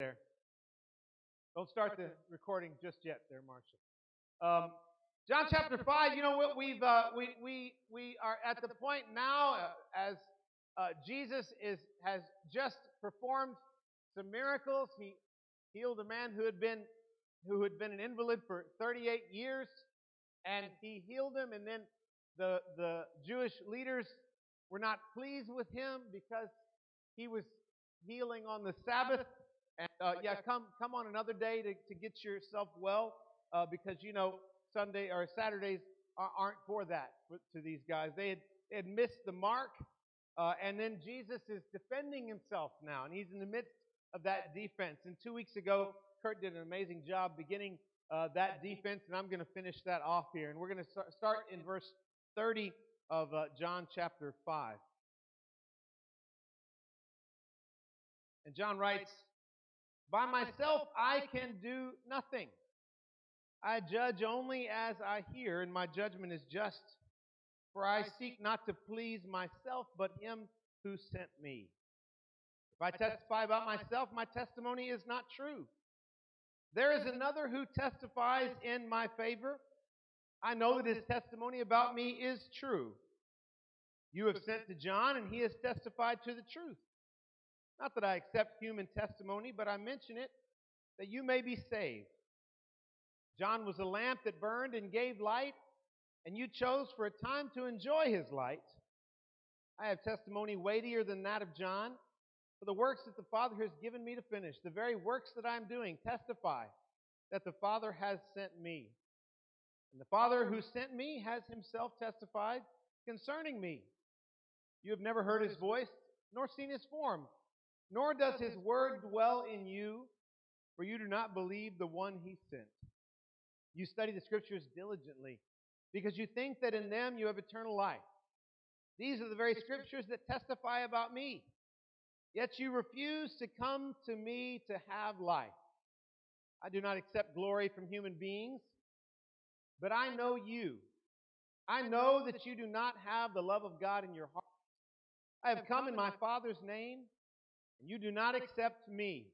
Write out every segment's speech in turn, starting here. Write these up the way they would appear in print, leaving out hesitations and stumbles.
There. Don't start the recording just yet there, Marshall. John chapter 5, you know what, we are at the point now as Jesus has just performed some miracles. He healed a man who had been an invalid for 38 years, and he healed him, and then the Jewish leaders were not pleased with him because he was healing on the Sabbath. And come on another day to get yourself well, because you know Sunday or Saturdays aren't for that to these guys. They had missed the mark, and then Jesus is defending himself now, and he's in the midst of that defense. And 2 weeks ago, Kurt did an amazing job beginning that defense, and I'm going to finish that off here. And we're going to start in verse 30 of John chapter 5. And John writes, "By myself I can do nothing. I judge only as I hear, and my judgment is just, for I seek not to please myself, but him who sent me. If I testify about myself, my testimony is not true. There is another who testifies in my favor. I know that his testimony about me is true. You have sent to John, and he has testified to the truth. Not that I accept human testimony, but I mention it, that you may be saved. John was a lamp that burned and gave light, and you chose for a time to enjoy his light. I have testimony weightier than that of John, for the works that the Father has given me to finish, the very works that I am doing, testify that the Father has sent me. And the Father who sent me has himself testified concerning me. You have never heard his voice, nor seen his form, nor does his word dwell in you, for you do not believe the one he sent. You study the scriptures diligently, because you think that in them you have eternal life. These are the very scriptures that testify about me. Yet you refuse to come to me to have life. I do not accept glory from human beings, but I know you. I know that you do not have the love of God in your heart. I have come in my Father's name, and you do not accept me.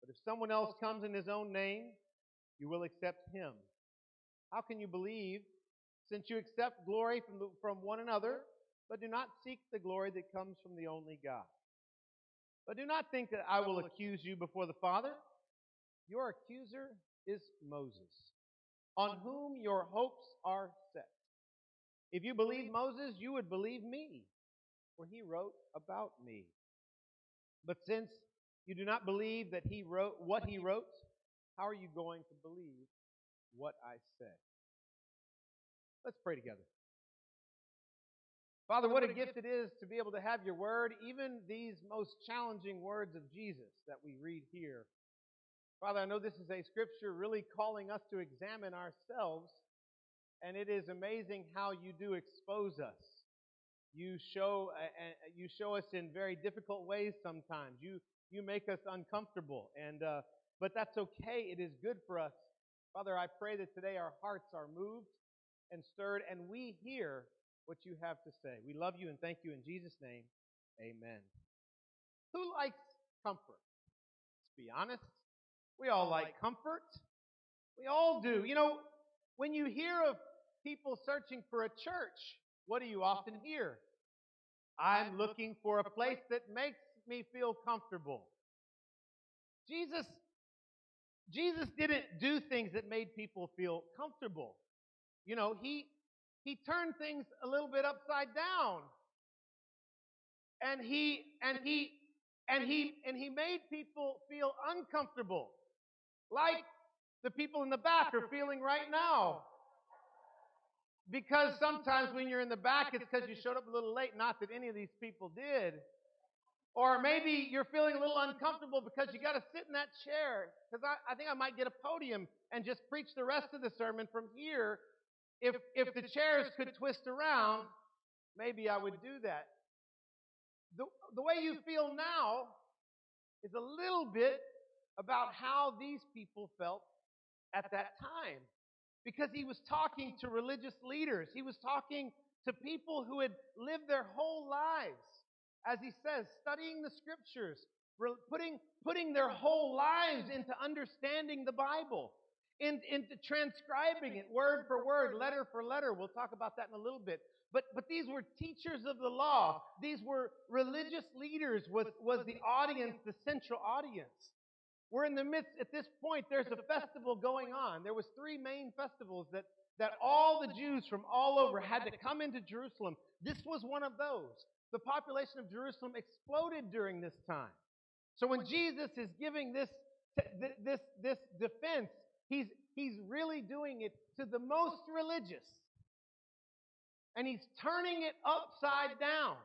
But if someone else comes in his own name, you will accept him. How can you believe, since you accept glory from one another, but do not seek the glory that comes from the only God? But do not think that I will accuse you before the Father. Your accuser is Moses, on whom your hopes are set. If you believe Moses, you would believe me, for he wrote about me. But since you do not believe that he wrote what he wrote, how are you going to believe what I say?" Let's pray together. Father, what a gift it is to be able to have your word, even these most challenging words of Jesus that we read here. Father, I know this is a scripture really calling us to examine ourselves, and it is amazing how you do expose us. You show us in very difficult ways sometimes. You make us uncomfortable, and but that's okay. It is good for us. Father, I pray that today our hearts are moved and stirred, and we hear what you have to say. We love you and thank you in Jesus' name. Amen. Who likes comfort? Let's be honest. We all like comfort. We all do. You know, when you hear of people searching for a church, what do you often hear? I'm looking for a place that makes me feel comfortable. Jesus didn't do things that made people feel comfortable. You know, He turned things a little bit upside down. And he made people feel uncomfortable, like the people in the back are feeling right now. Because sometimes when you're in the back, it's because you showed up a little late, not that any of these people did. Or maybe you're feeling a little uncomfortable because you got to sit in that chair. Because I think I might get a podium and just preach the rest of the sermon from here. If the chairs could twist around, maybe I would do that. The way you feel now is a little bit about how these people felt at that time. Because he was talking to religious leaders. He was talking to people who had lived their whole lives, as he says, studying the scriptures, putting their whole lives into understanding the Bible, into transcribing it word for word, letter for letter. We'll talk about that in a little bit. But these were teachers of the law. These were religious leaders, was the audience, the central audience. We're in the midst, at this point, there's a festival going on. There was three main festivals that all the Jews from all over had to come into Jerusalem. This was one of those. The population of Jerusalem exploded during this time. So when Jesus is giving this defense, he's really doing it to the most religious. And he's turning it upside down.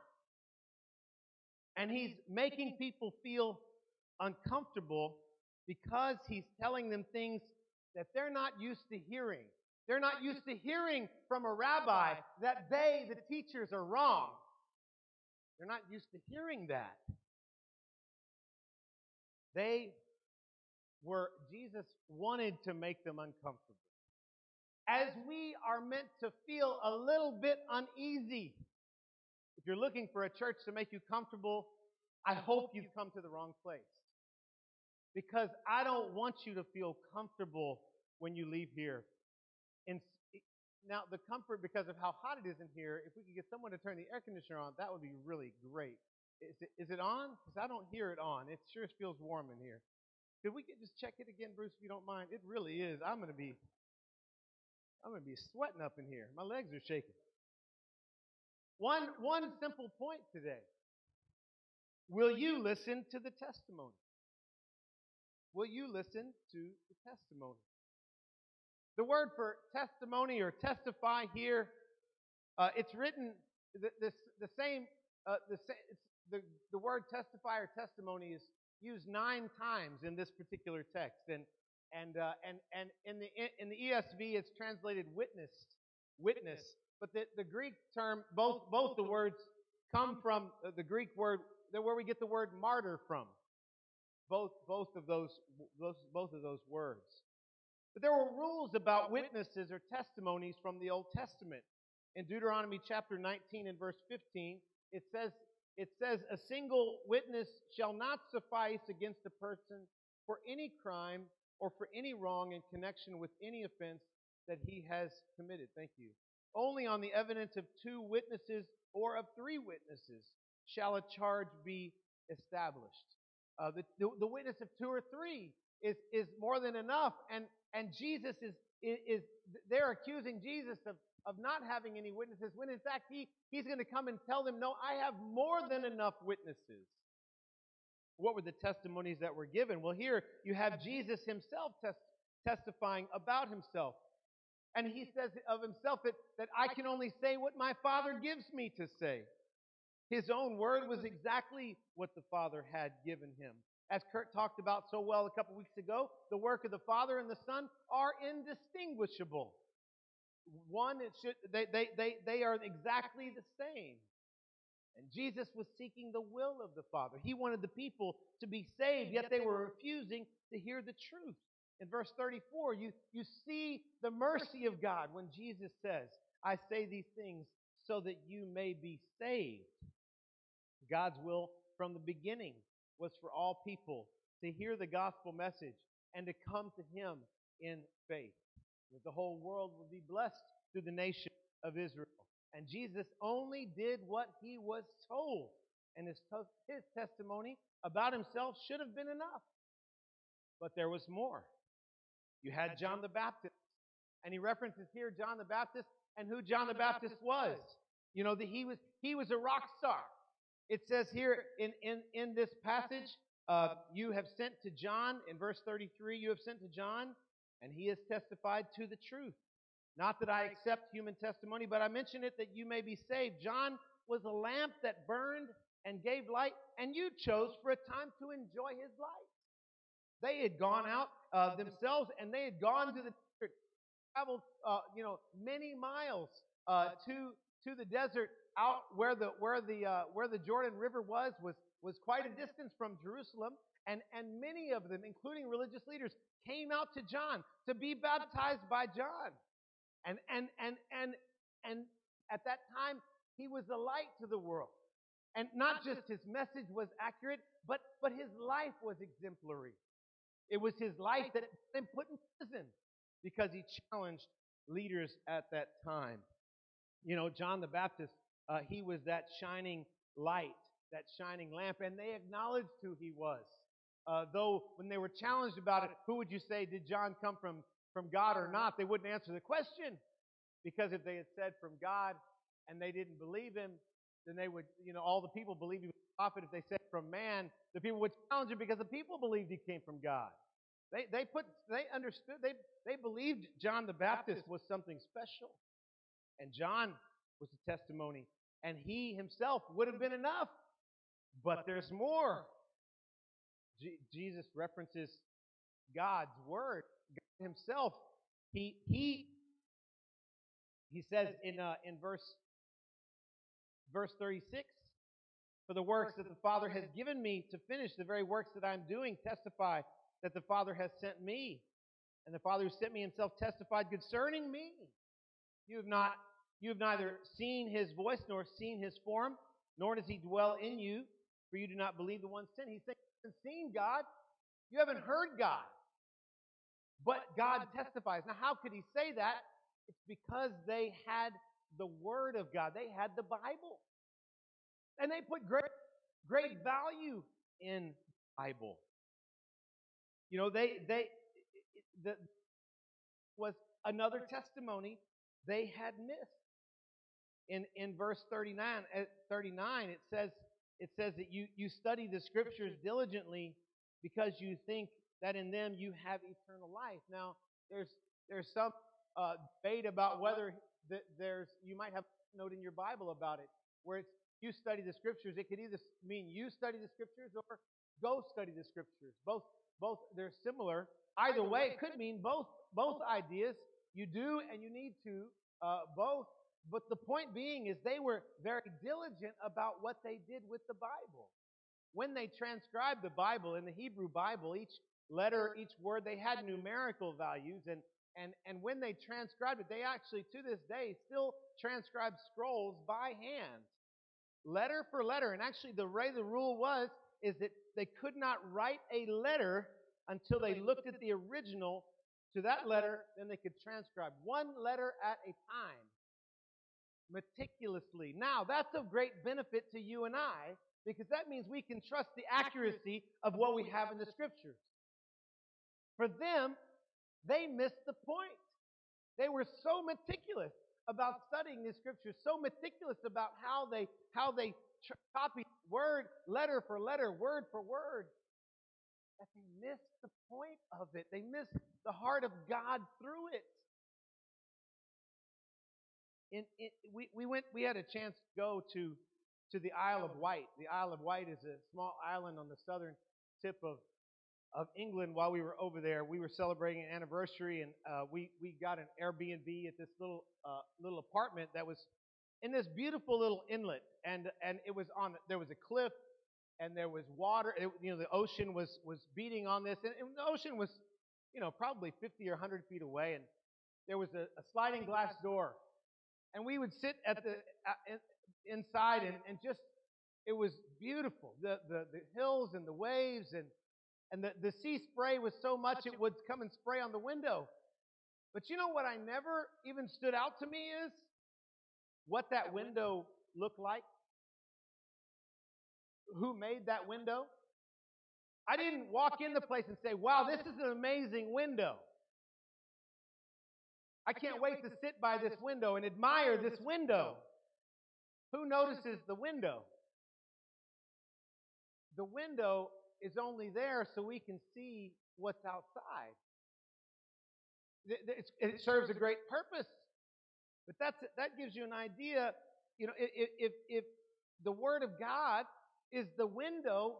And he's making people feel uncomfortable because he's telling them things that they're not used to hearing. They're not used to hearing from a rabbi that they, the teachers, are wrong. They're not used to hearing that. Jesus wanted to make them uncomfortable. As we are meant to feel a little bit uneasy. If you're looking for a church to make you comfortable, I hope you've come to the wrong place. Because I don't want you to feel comfortable when you leave here. And now, the comfort, because of how hot it is in here, if we could get someone to turn the air conditioner on, that would be really great. Is it on? Because I don't hear it on. It sure feels warm in here. Could we just check it again, Bruce, if you don't mind? It really is. I'm going to be sweating up in here. My legs are shaking. One simple point today. Will you listen to the testimony? Will you listen to the testimony? The word for testimony or testify here, it's written the same. The word testify or testimony is used 9 times in this particular text, and in the ESV it's translated witness. But the Greek term, both the words come from the Greek word where we get the word martyr from. Both of those words. But there were rules about witnesses or testimonies from the Old Testament. In Deuteronomy chapter 19 and verse 15, it says a single witness shall not suffice against a person for any crime or for any wrong in connection with any offense that he has committed. Thank you. Only on the evidence of 2 witnesses or of 3 witnesses shall a charge be established. The witness of 2 or 3 is more than enough, and Jesus is they're accusing Jesus of not having any witnesses, when in fact he's going to come and tell them, no, I have more than enough witnesses. What were the testimonies that were given? Well, here you have Jesus himself testifying about himself. And he says of himself that I can only say what my Father gives me to say. His own word was exactly what the Father had given him. As Kurt talked about so well a couple weeks ago, the work of the Father and the Son are indistinguishable. One, they are exactly the same. And Jesus was seeking the will of the Father. He wanted the people to be saved, yet they were refusing to hear the truth. In verse 34, you see the mercy of God when Jesus says, I say these things so that you may be saved. God's will from the beginning was for all people to hear the gospel message and to come to him in faith, that the whole world would be blessed through the nation of Israel. And Jesus only did what he was told, and his testimony about himself should have been enough. But there was more. You had John the Baptist, and he references here John the Baptist and who John the Baptist was. You know, that he was a rock star. It says here in this passage, you have sent to John, in verse 33, you have sent to John, and he has testified to the truth. Not that I accept human testimony, but I mention it that you may be saved. John was a lamp that burned and gave light, and you chose for a time to enjoy his light. They had gone out themselves, and they had gone to the desert, traveled many miles to the desert, out where the Jordan River was quite a distance from Jerusalem. And many of them, including religious leaders, came out to John to be baptized by John. And at that time, he was the light to the world. And not just his message was accurate, but his life was exemplary. It was his life that had been put in prison because he challenged leaders at that time. You know, John the Baptist, he was that shining light, that shining lamp, and they acknowledged who he was. Though when they were challenged about it, who would you say, did John come from God or not? They wouldn't answer the question, because if they had said from God and they didn't believe him, then they would, you know, all the people believed he was a prophet. If they said from man, the people would challenge him because the people believed he came from God. They believed John the Baptist was something special. And John was a testimony. And he himself would have been enough. But there's more. Jesus references God's word, God himself. He says in verse 36, for the works that the Father has given me to finish, the very works that I'm doing, testify that the Father has sent me. And the Father who sent me himself testified concerning me. You have neither seen his voice nor seen his form, nor does he dwell in you, for you do not believe the one sent. He's saying you haven't seen God, you haven't heard God, but God testifies. Now, how could he say that? It's because they had the Word of God. They had the Bible. And they put great value in the Bible. You know, that was another testimony they had missed. In verse 39 it says that you study the Scriptures diligently because you think that in them you have eternal life. Now, there's some debate about whether you might have a note in your Bible about it, where it's you study the Scriptures. It could either mean you study the Scriptures or go study the Scriptures. Both they're similar. Either way, it could mean both ideas. You do and you need to both. But the point being is they were very diligent about what they did with the Bible. When they transcribed the Bible, in the Hebrew Bible, each letter, each word, they had numerical values. And when they transcribed it, they actually, to this day, still transcribe scrolls by hand, letter for letter. And actually, the way the rule was is that they could not write a letter until they looked at the original to that letter, then they could transcribe one letter at a time, meticulously. Now, that's of great benefit to you and I, because that means we can trust the accuracy of what we have in the Scriptures. For them, they missed the point. They were so meticulous about studying the Scriptures, so meticulous about how they copied word, letter for letter, word for word, that they missed the point of it. They missed the heart of God through it. We had a chance to go to the Isle of Wight. The Isle of Wight is a small island on the southern tip of England. While we were over there, we were celebrating an anniversary, and we got an Airbnb at this little apartment that was in this beautiful little inlet, and it was on. There was a cliff, and there was water. The ocean was beating on this, and the ocean was, probably 50 or 100 feet away, and there was a sliding glass door, and we would sit at the inside, and just it was beautiful. The hills and the waves and the sea spray was so much it would come and spray on the window. But you know what I never even stood out to me is what that window looked like. Who made that window? I didn't walk in the place and say, wow, this is an amazing window. I can't wait to sit by this window and admire this window. Who notices the window? The window is only there so we can see what's outside. It serves a great purpose, but that gives you an idea. You know, if the Word of God is the window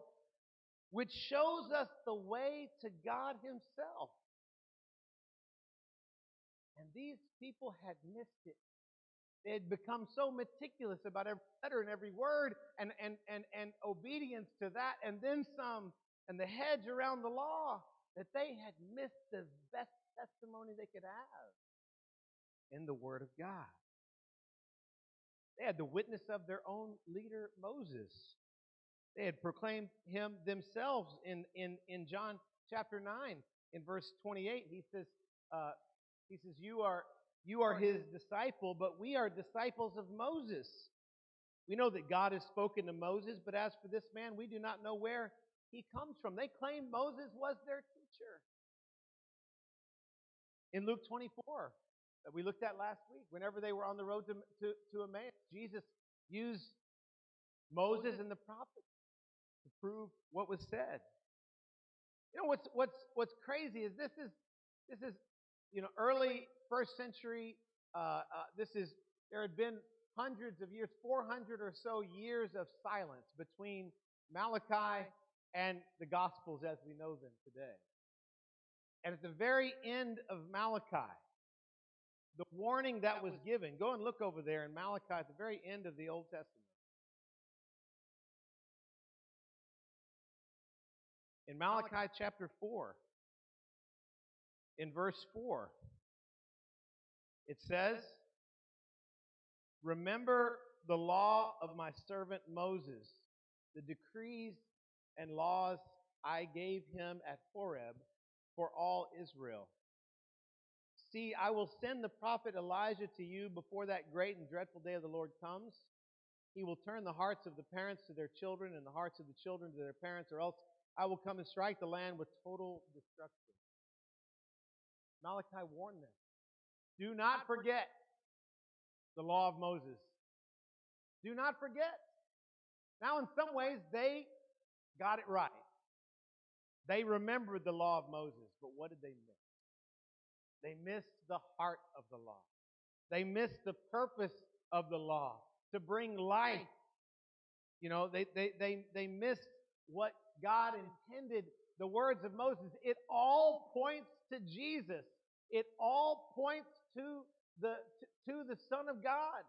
which shows us the way to God Himself, and these people had missed it. They had become so meticulous about every letter and every word and obedience to that and then some and the hedge around the law that they had missed the best testimony they could have in the Word of God. They had the witness of their own leader, Moses. They had proclaimed him themselves in John chapter 9, in verse 28. He says, you are his disciple, but we are disciples of Moses. We know that God has spoken to Moses, but as for this man, we do not know where he comes from. They claimed Moses was their teacher. In Luke 24, that we looked at last week, whenever they were on the road to Emmaus, Jesus used Moses and the prophets to prove what was said. You know what's crazy is this is early first century. There had been hundreds of years, 400 or so years of silence between Malachi and the Gospels as we know them today. And at the very end of Malachi, the warning that was given, go and look over there in Malachi at the very end of the Old Testament. In Malachi chapter 4, in verse 4, it says, "Remember the law of my servant Moses, the decrees and laws I gave him at Horeb for all Israel. See, I will send the prophet Elijah to you before that great and dreadful day of the Lord comes. He will turn the hearts of the parents to their children and the hearts of the children to their parents, or else I will come and strike the land with total destruction." Malachi warned them, do not forget the law of Moses. Do not forget. Now, in some ways, they got it right. They remembered the law of Moses, but what did they miss? They missed the heart of the law. They missed the purpose of the law, to bring life. They missed what God intended. The words of Moses, it all points to Jesus. It all points to the Son of God.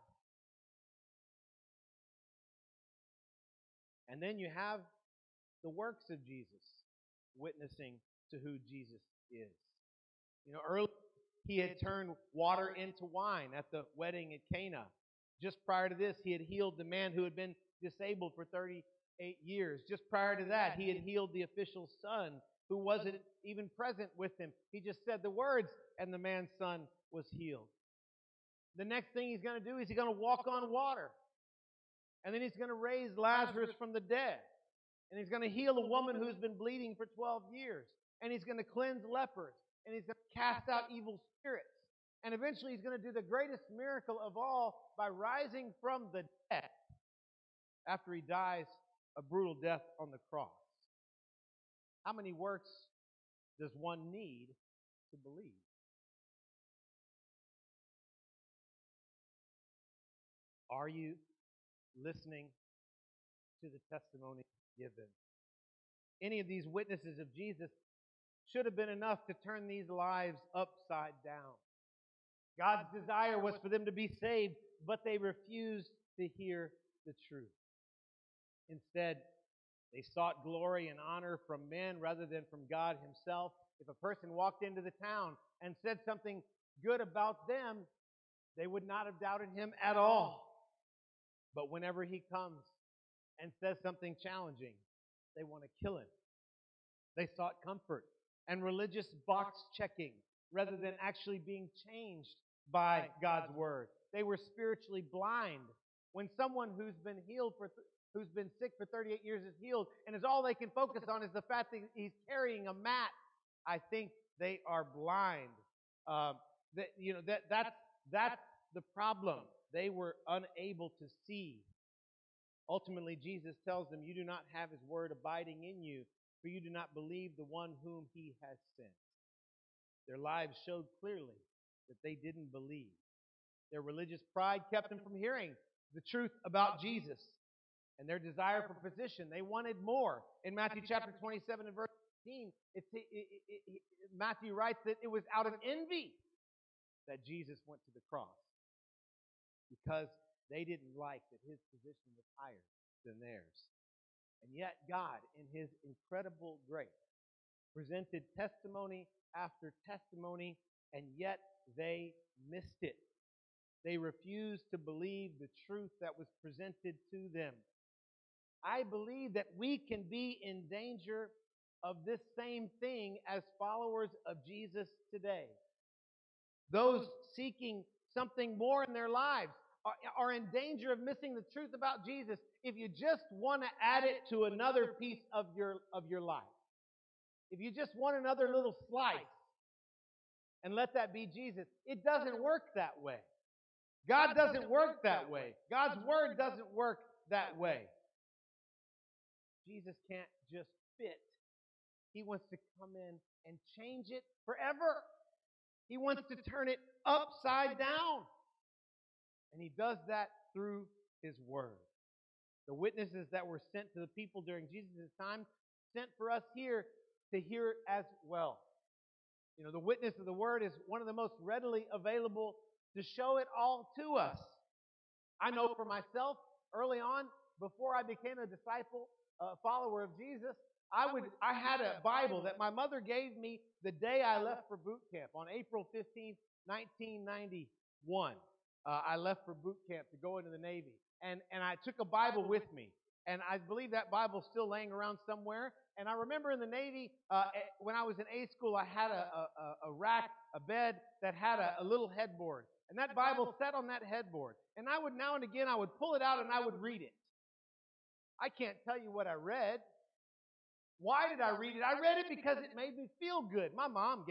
And then you have the works of Jesus, witnessing to who Jesus is. Earlier he had turned water into wine at the wedding at Cana. Just prior to this, he had healed the man who had been disabled for 38 years. Just prior to that, he had healed the official's son who wasn't even present with him. He just said the words, and the man's son was healed. The next thing he's going to do is he's going to walk on water. And then he's going to raise Lazarus from the dead. And he's going to heal a woman who's been bleeding for 12 years. And he's going to cleanse lepers. And he's going to cast out evil spirits. And eventually he's going to do the greatest miracle of all by rising from the dead after he dies a brutal death on the cross. How many works does one need to believe? Are you listening to the testimony given? Any of these witnesses of Jesus should have been enough to turn these lives upside down. God's desire was for them to be saved, but they refused to hear the truth. Instead, they sought glory and honor from men rather than from God himself. If a person walked into the town and said something good about them, they would not have doubted him at all. But whenever he comes and says something challenging, they want to kill him. They sought comfort and religious box checking rather than actually being changed by God's word. They were spiritually blind. When someone who's been sick for 38 years is healed, and is all they can focus on is the fact that he's carrying a mat, I think they are blind. That's the problem. They were unable to see. Ultimately, Jesus tells them, "You do not have his word abiding in you, for you do not believe the one whom he has sent." Their lives showed clearly that they didn't believe. Their religious pride kept them from hearing the truth about Jesus, and their desire for position. They wanted more. In Matthew chapter 27 and verse 15, Matthew writes that it was out of envy that Jesus went to the cross, because they didn't like that his position was higher than theirs. And yet God, in his incredible grace, presented testimony after testimony, and yet they missed it. They refused to believe the truth that was presented to them. I believe that we can be in danger of this same thing as followers of Jesus today. Those seeking something more in their lives are in danger of missing the truth about Jesus if you just want to add it to another piece of your life. If you just want another little slice and let that be Jesus, it doesn't work that way. God doesn't work that way. God's word doesn't work that way. Jesus can't just fit. He wants to come in and change it forever. He wants to turn it upside down. And he does that through his word. The witnesses that were sent to the people during Jesus' time, sent for us here to hear it as well. You know, the witness of the word is one of the most readily available to show it all to us. I know for myself, early on, before I became a disciple, a follower of Jesus, I had a Bible that my mother gave me the day I left for boot camp on April 15th, 1991. I left for boot camp to go into the Navy. And I took a Bible with me. And I believe that Bible's still laying around somewhere. And I remember in the Navy, when I was in A school, I had a rack, a bed that had a little headboard. And that Bible sat on that headboard. And I would now and again, I would pull it out and I would read it. I can't tell you what I read. Why did I read it? I read it because it made me feel good. My mama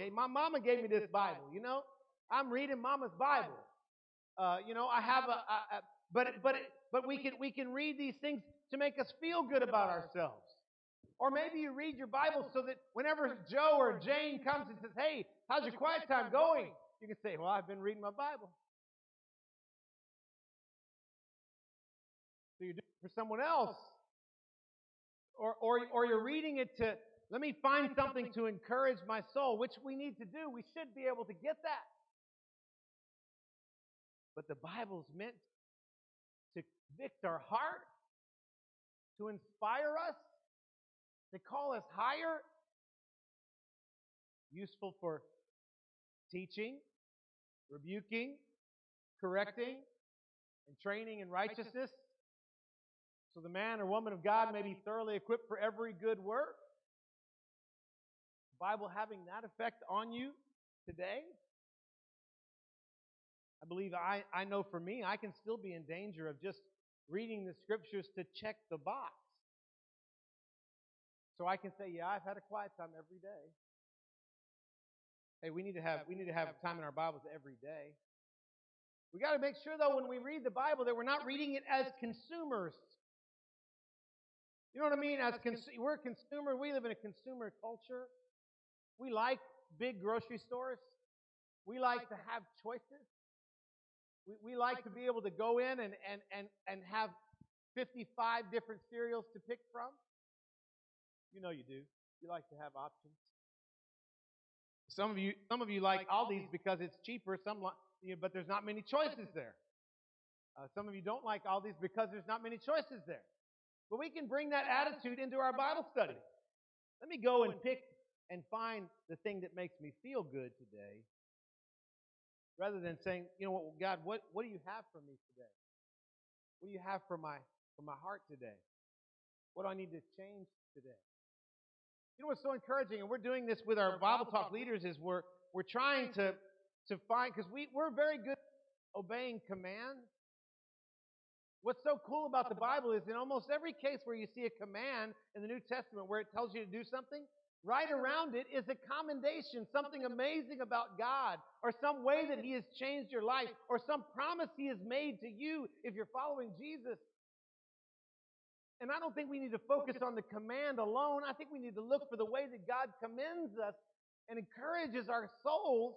gave me this Bible, you know. I'm reading Mama's Bible. You know, I have a but we can read these things to make us feel good about ourselves. Or maybe you read your Bible so that whenever Joe or Jane comes and says, "Hey, how's your quiet time going?" you can say, "Well, I've been reading my Bible." So you're doing it for someone else. Or you're reading it to, let me find something to encourage my soul, which we need to do. We should be able to get that. But the Bible's meant to convict our heart, to inspire us, to call us higher. Useful for teaching, rebuking, correcting, and training in righteousness. So the man or woman of God may be thoroughly equipped for every good work. The Bible having that effect on you today? I believe I know for me, I can still be in danger of just reading the scriptures to check the box. So I can say, yeah, I've had a quiet time every day. Hey, we need to have time in our Bibles every day. We got to make sure, though, when we read the Bible that we're not reading it as consumers. You know what I mean? We're a consumer. We live in a consumer culture. We like big grocery stores. We like to have choices. We like to be able to go in and have 55 different cereals to pick from. You know you do. You like to have options. Some of you like Aldi's because it's cheaper. But there's not many choices there. Some of you don't like Aldi's because there's not many choices there. But we can bring that attitude into our Bible study. Let me go and pick and find the thing that makes me feel good today. Rather than saying, you know what, God, what do you have for me today? What do you have for my heart today? What do I need to change today? You know what's so encouraging, and we're doing this with our Bible Talk leaders, is we're trying to find, because we're very good at obeying commands. What's so cool about the Bible is in almost every case where you see a command in the New Testament where it tells you to do something, right around it is a commendation, something amazing about God, or some way that He has changed your life, or some promise He has made to you if you're following Jesus. And I don't think we need to focus on the command alone. I think we need to look for the way that God commends us and encourages our souls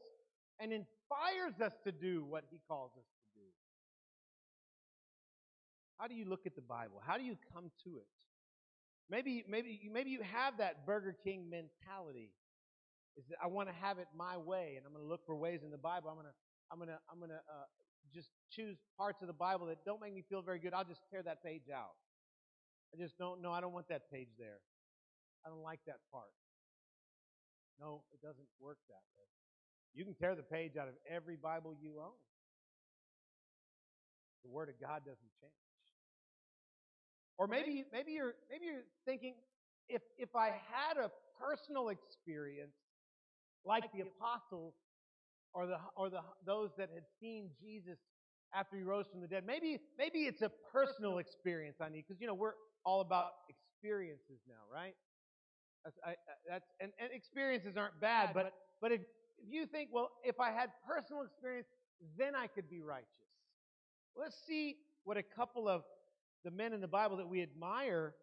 and inspires us to do what He calls us. How do you look at the Bible? How do you come to it? Maybe you have that Burger King mentality. Is that I want to have it my way, and I'm going to look for ways in the Bible. I'm going to just choose parts of the Bible that don't make me feel very good. I'll just tear that page out. I don't want that page there. I don't like that part. No, it doesn't work that way. You can tear the page out of every Bible you own. The Word of God doesn't change. Or maybe you're thinking, if I had a personal experience like the apostles or those that had seen Jesus after he rose from the dead, maybe it's a personal experience I need, because we're all about experiences now, right? And experiences aren't bad, but if you think, well, if I had personal experience, then I could be righteous. Let's see what a couple of the men in the Bible that we admire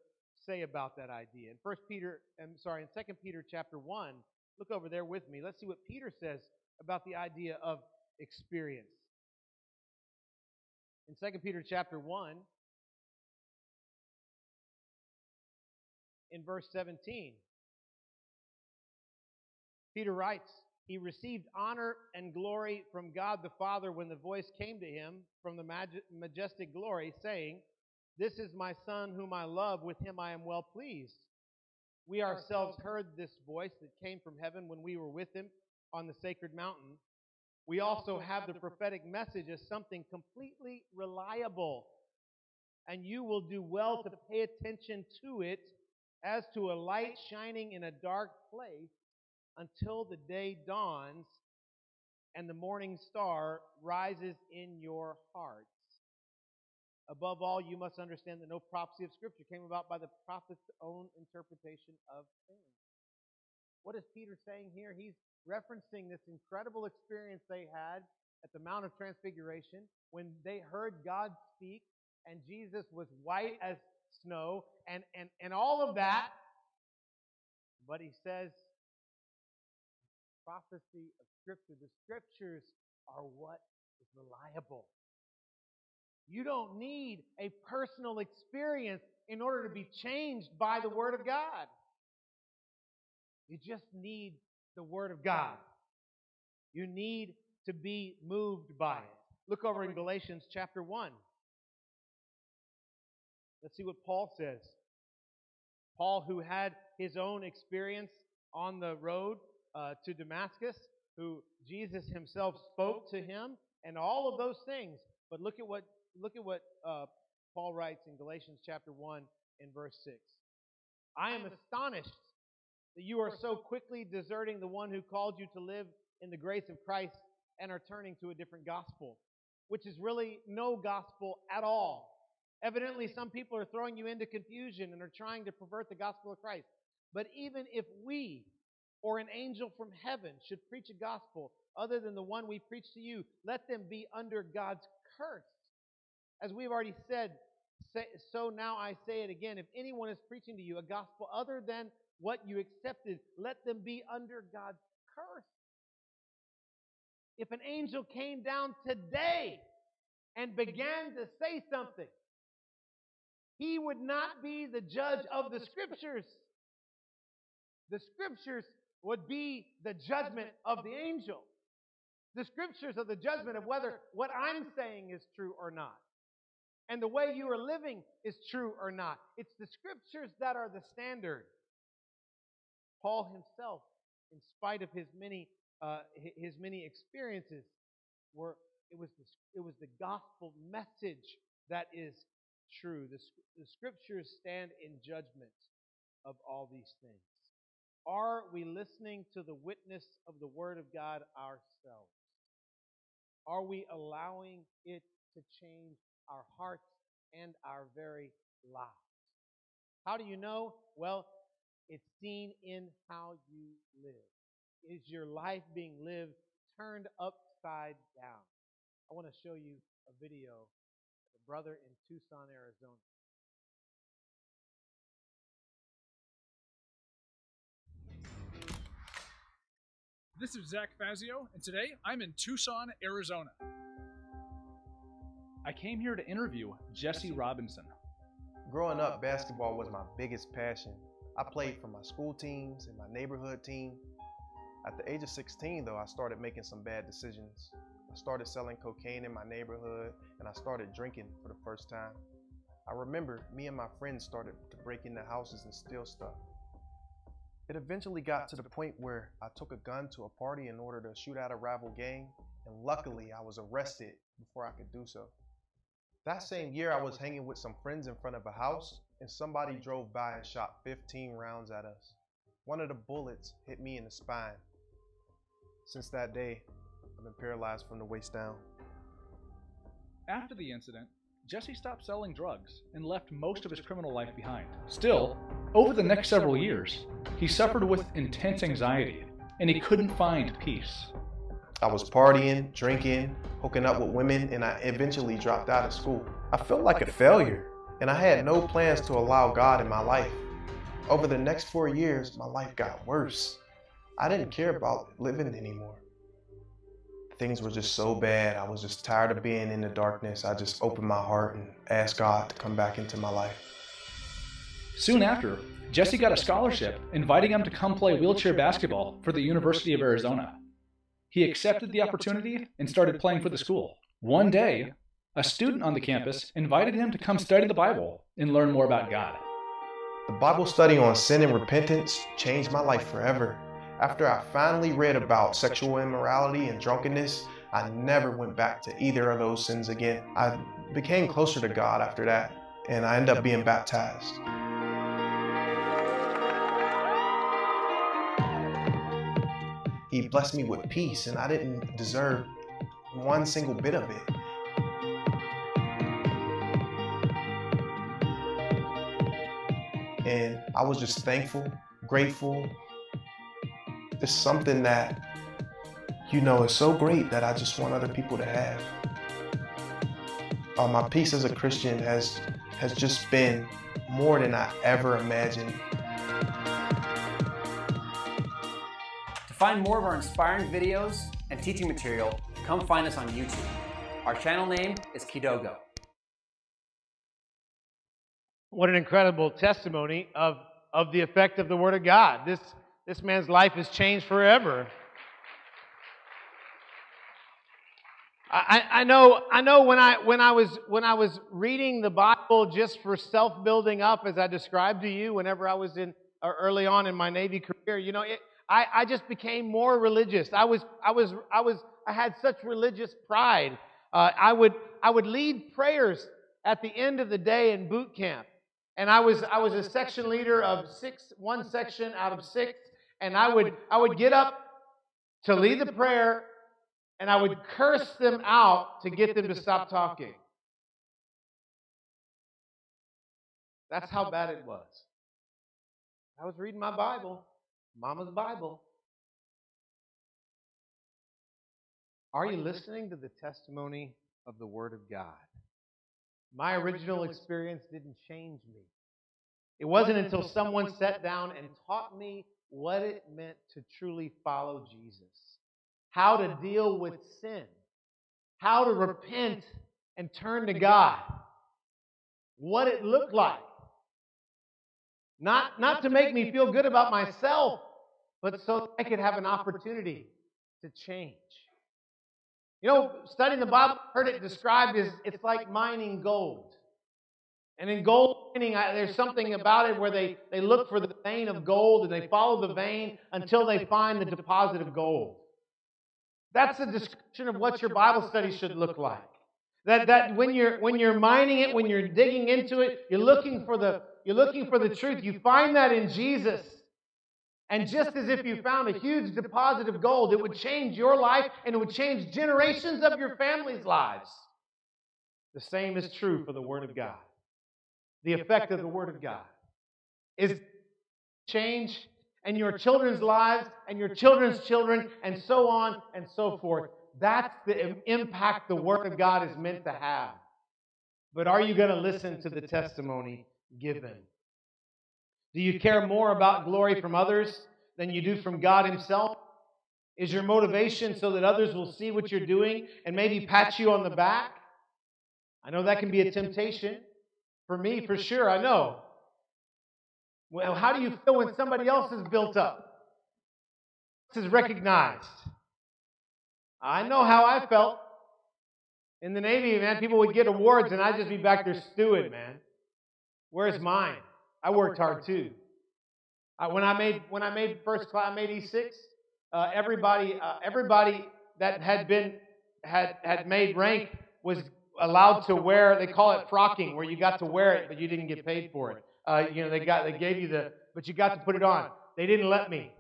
say about that idea. In 2 Peter chapter 1, look over there with me. Let's see what Peter says about the idea of experience. In 2 Peter chapter 1, in verse 17, Peter writes, "He received honor and glory from God the Father when the voice came to him from the majestic glory, saying, 'This is my Son whom I love, with him I am well pleased.' We ourselves heard this voice that came from heaven when we were with him on the sacred mountain. We also have the prophetic message as something completely reliable, and you will do well to pay attention to it as to a light shining in a dark place until the day dawns and the morning star rises in your hearts. Above all, you must understand that no prophecy of Scripture came about by the prophet's own interpretation of things." What is Peter saying here? He's referencing this incredible experience they had at the Mount of Transfiguration when they heard God speak and Jesus was white as snow and all of that. But he says, prophecy of Scripture, the Scriptures are what is reliable. You don't need a personal experience in order to be changed by the Word of God. You just need the Word of God. You need to be moved by it. Look over in Galatians chapter 1. Let's see what Paul says. Paul, who had his own experience on the road to Damascus, who Jesus himself spoke to him, and all of those things. But look at what Paul writes in Galatians chapter 1 and verse 6. "I am astonished that you are so quickly deserting the one who called you to live in the grace of Christ and are turning to a different gospel, which is really no gospel at all. Evidently, some people are throwing you into confusion and are trying to pervert the gospel of Christ. But even if we or an angel from heaven should preach a gospel other than the one we preach to you, let them be under God's curse. As we've already said, so now I say it again, if anyone is preaching to you a gospel other than what you accepted, let them be under God's curse. If an angel came down today and began to say something, he would not be the judge of the Scriptures. The Scriptures would be the judgment of the angel. The Scriptures are the judgment of whether what I'm saying is true or not. And the way you are living is true or not. It's the Scriptures that are the standard." Paul himself, in spite of his many experiences, it was the gospel message that is true. The Scriptures stand in judgment of all these things. Are we listening to the witness of the Word of God ourselves? Are we allowing it to change our hearts and our very lives? How do you know? Well, it's seen in how you live. Is your life being lived turned upside down? I want to show you a video of a brother in Tucson, Arizona. This is Zach Fazio, and today I'm in Tucson, Arizona. I came here to interview Jesse Robinson. Growing up, basketball was my biggest passion. I played for my school teams and my neighborhood team. At the age of 16, though, I started making some bad decisions. I started selling cocaine in my neighborhood, and I started drinking for the first time. I remember me and my friends started to break into houses and steal stuff. It eventually got to the point where I took a gun to a party in order to shoot out a rival gang, and luckily I was arrested before I could do so. That same year, I was hanging with some friends in front of a house, and somebody drove by and shot 15 rounds at us. One of the bullets hit me in the spine. Since that day, I've been paralyzed from the waist down. After the incident, Jesse stopped selling drugs and left most of his criminal life behind. Still, over the next several years, he suffered with intense anxiety, and he couldn't find peace. I was partying, drinking, hooking up with women, and I eventually dropped out of school. I felt like a failure, and I had no plans to allow God in my life. Over the next 4 years, my life got worse. I didn't care about living anymore. Things were just so bad. I was just tired of being in the darkness. I just opened my heart and asked God to come back into my life. Soon after, Jesse got a scholarship inviting him to come play wheelchair basketball for the University of Arizona. He accepted the opportunity and started playing for the school. One day, a student on the campus invited him to come study the Bible and learn more about God. The Bible study on sin and repentance changed my life forever. After I finally read about sexual immorality and drunkenness, I never went back to either of those sins again. I became closer to God after that, and I ended up being baptized. He blessed me with peace, and I didn't deserve one single bit of it. And I was just thankful, grateful. It's something that, is so great that I just want other people to have. My peace as a Christian has just been more than I ever imagined. To find more of our inspiring videos and teaching material, come find us on YouTube. Our channel name is Kidogo. What an incredible testimony of the effect of the Word of God. This man's life is changed forever. I know. When I was reading the Bible just for self building up, as I described to you, whenever I was early on in my Navy career, I just became more religious. I had such religious pride. I would lead prayers at the end of the day in boot camp, and I was a section leader of one section out of six. And I would get up to lead the prayer, and I would curse them out to get them to stop talking. That's how bad it was. I was reading my Bible, Mama's Bible. Are you listening to the testimony of the Word of God? My original experience didn't change me. It wasn't until someone sat down and taught me what it meant to truly follow Jesus, how to deal with sin, how to repent and turn to God, what it looked like. Not to make me feel good about myself, but so I could have an opportunity to change. Studying the Bible, I heard it described as it's like mining gold. And in gold mining, there's something about it where they look for the vein of gold and they follow the vein until they find the deposit of gold. That's a description of what your Bible study should look like. That when you're mining it, when you're digging into it, you're looking for the truth. You find that in Jesus. And just as if you found a huge deposit of gold, it would change your life and it would change generations of your family's lives. The same is true for the Word of God. The effect of the Word of God is change in your children's lives and your children's children and so on and so forth. That's the impact the Word of God is meant to have. But are you going to listen to the testimony given? Do you care more about glory from others than you do from God Himself? Is your motivation so that others will see what you're doing and maybe pat you on the back? I know that can be a temptation. For me, for sure, I know. Well, how do you feel when somebody else is built up? This is recognized. I know how I felt. In the Navy, man, people would get awards and I'd just be back there stewing, man. Where's mine? I worked hard too. When I made first class, I made E6. Everybody that had made rank was allowed to wear, they call it frocking, where you got to wear it, but you didn't get paid for it. They gave you the, but you got to put it on. They didn't let me.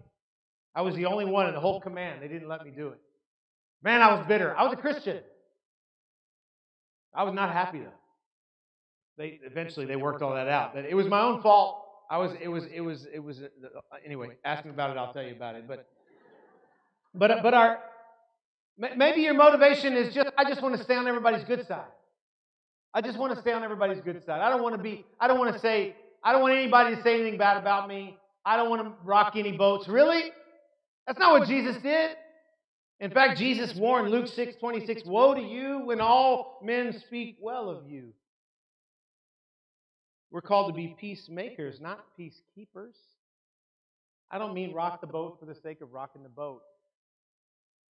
I was the only one in the whole command. They didn't let me do it. Man, I was bitter. I was a Christian. I was not happy though. They eventually worked all that out. But it was my own fault. Anyway, ask me about it, I'll tell you about it. But maybe your motivation is just, I just want to stay on everybody's good side. I don't want anybody to say anything bad about me. I don't want to rock any boats. Really? That's not what Jesus did. In fact, Jesus warned Luke 6:26, woe to you when all men speak well of you. We're called to be peacemakers, not peacekeepers. I don't mean rock the boat for the sake of rocking the boat.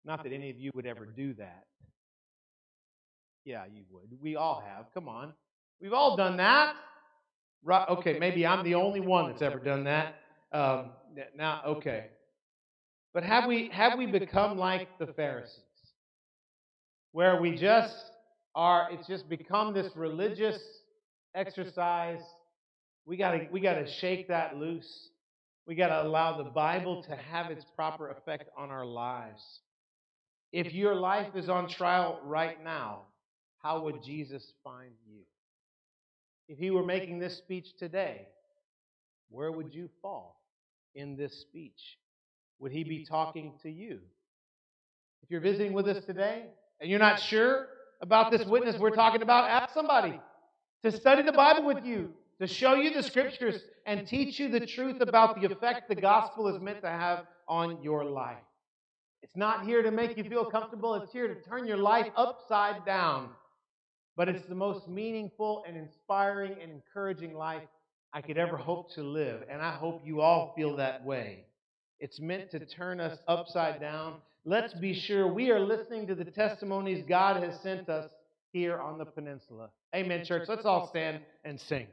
Not that any of you would ever do that. Yeah, you would. We all have. Come on. We've all done that. Right, okay, maybe I'm the only one that's ever done that. Now, okay. But have we become like the Pharisees? Where we just are, it's just become this religious exercise. We gotta shake that loose. We gotta allow the Bible to have its proper effect on our lives. If your life is on trial right now, how would Jesus find you? If he were making this speech today, where would you fall in this speech? Would he be talking to you? If you're visiting with us today and you're not sure about this witness we're talking about, ask somebody to study the Bible with you, to show you the Scriptures and teach you the truth about the effect the gospel is meant to have on your life. It's not here to make you feel comfortable. It's here to turn your life upside down. But it's the most meaningful and inspiring and encouraging life I could ever hope to live. And I hope you all feel that way. It's meant to turn us upside down. Let's be sure we are listening to the testimonies God has sent us here on the peninsula. Amen, church. Let's all stand and sing.